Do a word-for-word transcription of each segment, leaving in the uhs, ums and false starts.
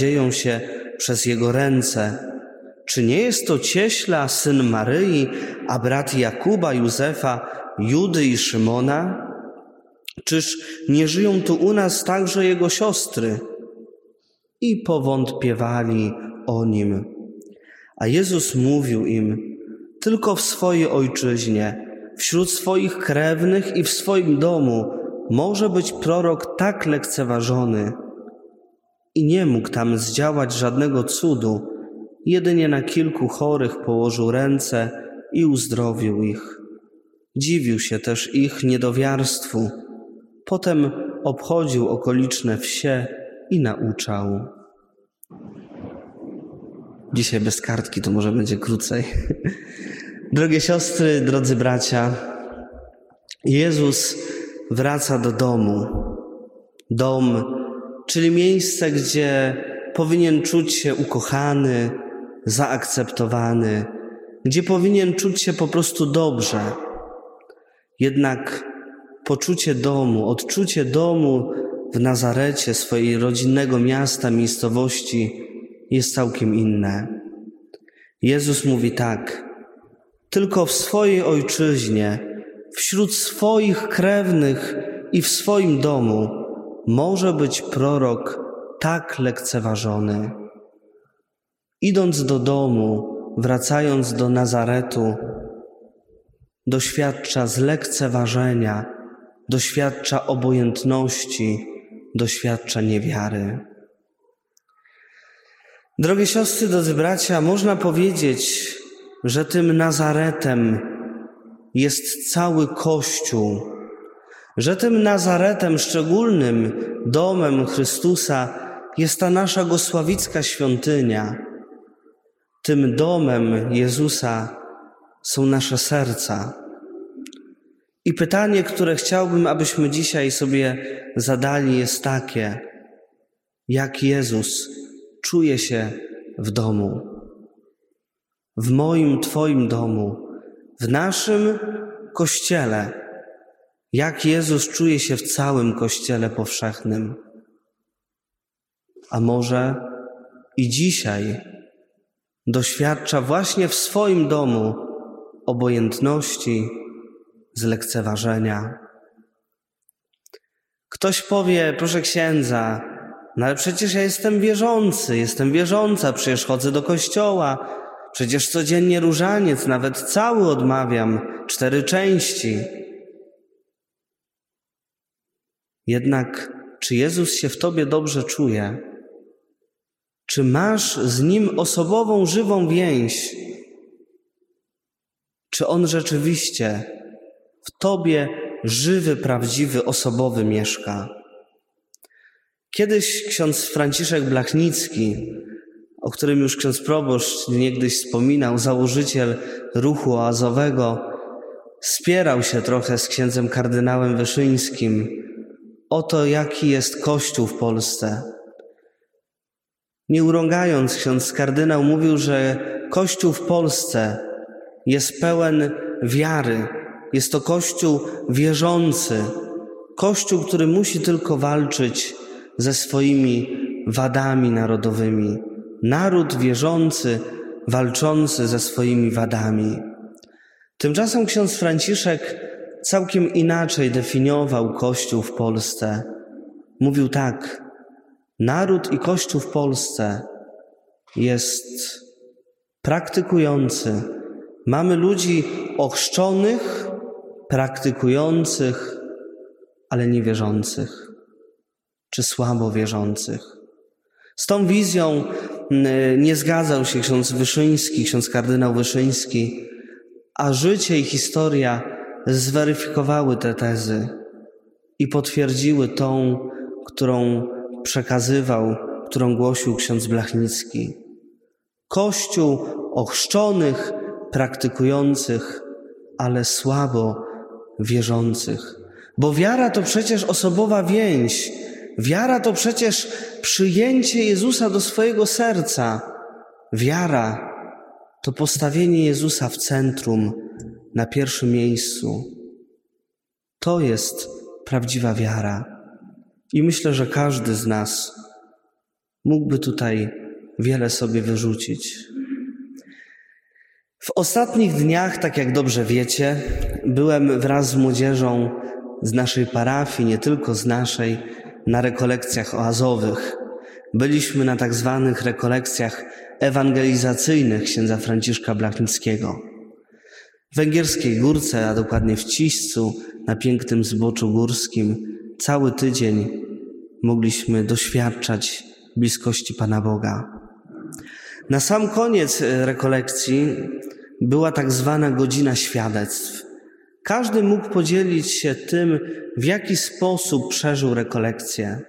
dzieją się przez jego ręce. Czy nie jest to cieśla, syn Maryi, a brat Jakuba, Józefa, Judy i Szymona? Czyż nie żyją tu u nas także jego siostry? I powątpiewali o nim. A Jezus mówił im: tylko w swojej ojczyźnie, wśród swoich krewnych i w swoim domu może być prorok tak lekceważony. I nie mógł tam zdziałać żadnego cudu, jedynie na kilku chorych położył ręce i uzdrowił ich. Dziwił się też ich niedowiarstwu. Potem obchodził okoliczne wsie i nauczał. Dzisiaj bez kartki, to może będzie krócej. Drogie siostry, drodzy bracia, Jezus wraca do domu. Dom, czyli miejsce, gdzie powinien czuć się ukochany, zaakceptowany, gdzie powinien czuć się po prostu dobrze. Jednak poczucie domu, odczucie domu w Nazarecie, swojej rodzinnego miasta, miejscowości, jest całkiem inne. Jezus mówi tak: tylko w swojej ojczyźnie, wśród swoich krewnych i w swoim domu może być prorok tak lekceważony. Idąc do domu, wracając do Nazaretu, doświadcza zlekceważenia, doświadcza obojętności, doświadcza niewiary. Drogie siostry, drodzy bracia, można powiedzieć, że tym Nazaretem jest cały Kościół, że tym Nazaretem, szczególnym domem Chrystusa, jest ta nasza Gosławicka świątynia. Tym domem Jezusa są nasze serca. I pytanie, które chciałbym, abyśmy dzisiaj sobie zadali, jest takie: jak Jezus czuje się w domu? W moim, Twoim domu, w naszym Kościele. Jak Jezus czuje się w całym Kościele powszechnym? A może i dzisiaj doświadcza właśnie w swoim domu obojętności, zlekceważenia. Ktoś powie: proszę księdza, no ale przecież ja jestem wierzący, jestem wierząca, przecież chodzę do kościoła, przecież codziennie różaniec, nawet cały odmawiam, cztery części. Jednak czy Jezus się w tobie dobrze czuje? Czy masz z Nim osobową, żywą więź? Czy On rzeczywiście w tobie żywy, prawdziwy, osobowy mieszka? Kiedyś ksiądz Franciszek Blachnicki, o którym już ksiądz proboszcz niegdyś wspominał, założyciel ruchu oazowego, spierał się trochę z księdzem kardynałem Wyszyńskim o to, jaki jest Kościół w Polsce. Nie urągając, ksiądz kardynał mówił, że Kościół w Polsce jest pełen wiary. Jest to Kościół wierzący. Kościół, który musi tylko walczyć ze swoimi wadami narodowymi. Naród wierzący, walczący ze swoimi wadami. Tymczasem ksiądz Franciszek całkiem inaczej definiował Kościół w Polsce. Mówił tak: naród i Kościół w Polsce jest praktykujący. Mamy ludzi ochrzczonych, praktykujących, ale niewierzących, czy słabo wierzących. Z tą wizją nie zgadzał się ksiądz Wyszyński, ksiądz kardynał Wyszyński, a życie i historia zweryfikowały te tezy i potwierdziły tą, którą przekazywał, którą głosił ksiądz Blachnicki. Kościół ochrzczonych, praktykujących, ale słabo wierzących. Bo wiara to przecież osobowa więź. Wiara to przecież przyjęcie Jezusa do swojego serca. Wiara to postawienie Jezusa w centrum, na pierwszym miejscu. To jest prawdziwa wiara. I myślę, że każdy z nas Mógłby tutaj wiele sobie wyrzucić. W ostatnich dniach, tak jak dobrze wiecie, byłem wraz z młodzieżą z naszej parafii, nie tylko z naszej, na rekolekcjach oazowych. Byliśmy na tak zwanych rekolekcjach ewangelizacyjnych księdza Franciszka Blachnickiego. W Węgierskiej Górce, a dokładnie w Ciścu, na pięknym zboczu górskim, cały tydzień mogliśmy doświadczać bliskości Pana Boga. Na sam koniec rekolekcji była tak zwana godzina świadectw. Każdy mógł podzielić się tym, w jaki sposób przeżył rekolekcję.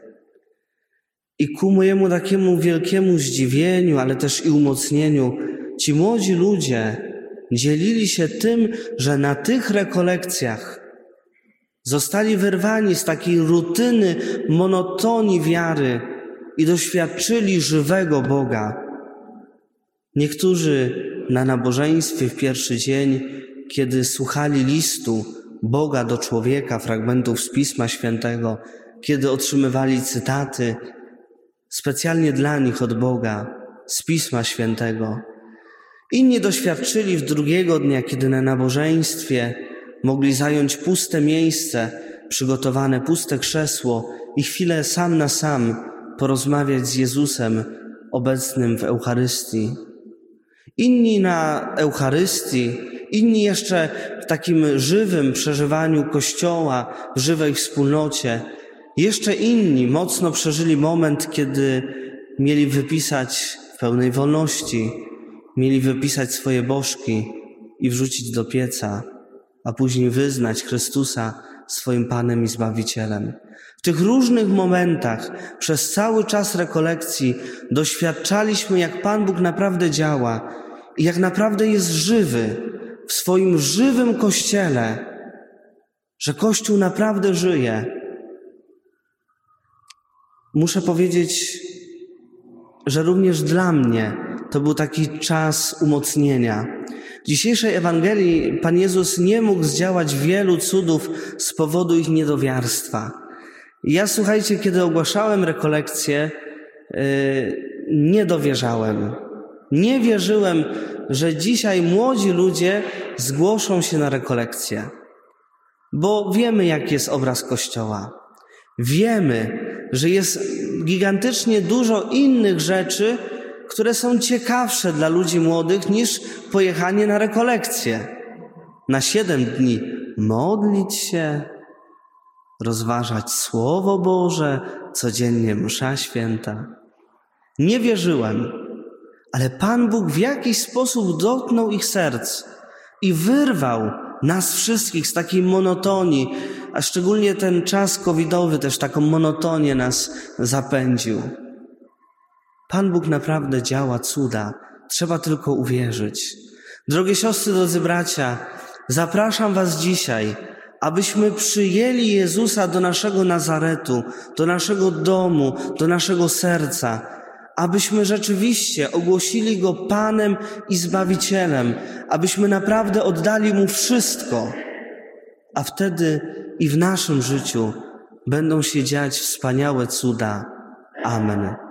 I ku mojemu takiemu wielkiemu zdziwieniu, ale też i umocnieniu, ci młodzi ludzie dzielili się tym, że na tych rekolekcjach zostali wyrwani z takiej rutyny, monotonii wiary i doświadczyli żywego Boga. Niektórzy na nabożeństwie w pierwszy dzień, kiedy słuchali listu Boga do człowieka, fragmentów z Pisma Świętego, kiedy otrzymywali cytaty specjalnie dla nich od Boga, z Pisma Świętego. Inni doświadczyli w drugiego dnia, kiedy na nabożeństwie mogli zająć puste miejsce, przygotowane puste krzesło i chwilę sam na sam porozmawiać z Jezusem obecnym w Eucharystii. Inni na Eucharystii, inni jeszcze w takim żywym przeżywaniu Kościoła, w żywej wspólnocie. Jeszcze inni mocno przeżyli moment, kiedy mieli wypisać w pełnej wolności, mieli wypisać swoje bożki i wrzucić do pieca, a później wyznać Chrystusa swoim Panem i Zbawicielem. W tych różnych momentach przez cały czas rekolekcji doświadczaliśmy, jak Pan Bóg naprawdę działa i jak naprawdę jest żywy w swoim żywym Kościele, że Kościół naprawdę żyje. Muszę powiedzieć, że również dla mnie to był taki czas umocnienia. W dzisiejszej Ewangelii Pan Jezus nie mógł zdziałać wielu cudów z powodu ich niedowiarstwa. Ja, słuchajcie, kiedy ogłaszałem rekolekcje, yy, nie dowierzałem. Nie wierzyłem, że dzisiaj młodzi ludzie zgłoszą się na rekolekcje. Bo wiemy, jaki jest obraz Kościoła. Wiemy, że jest gigantycznie dużo innych rzeczy, które są ciekawsze dla ludzi młodych niż pojechanie na rekolekcje. Na siedem dni modlić się, rozważać Słowo Boże, codziennie msza święta. Nie wierzyłem, ale Pan Bóg w jakiś sposób dotknął ich serc i wyrwał nas wszystkich z takiej monotonii, a szczególnie ten czas covidowy też taką monotonię nas zapędził. Pan Bóg naprawdę działa cuda, trzeba tylko uwierzyć. Drogie siostry, drodzy bracia, zapraszam was dzisiaj, abyśmy przyjęli Jezusa do naszego Nazaretu, do naszego domu, do naszego serca, abyśmy rzeczywiście ogłosili Go Panem i Zbawicielem, abyśmy naprawdę oddali Mu wszystko, a wtedy i w naszym życiu będą się dziać wspaniałe cuda. Amen.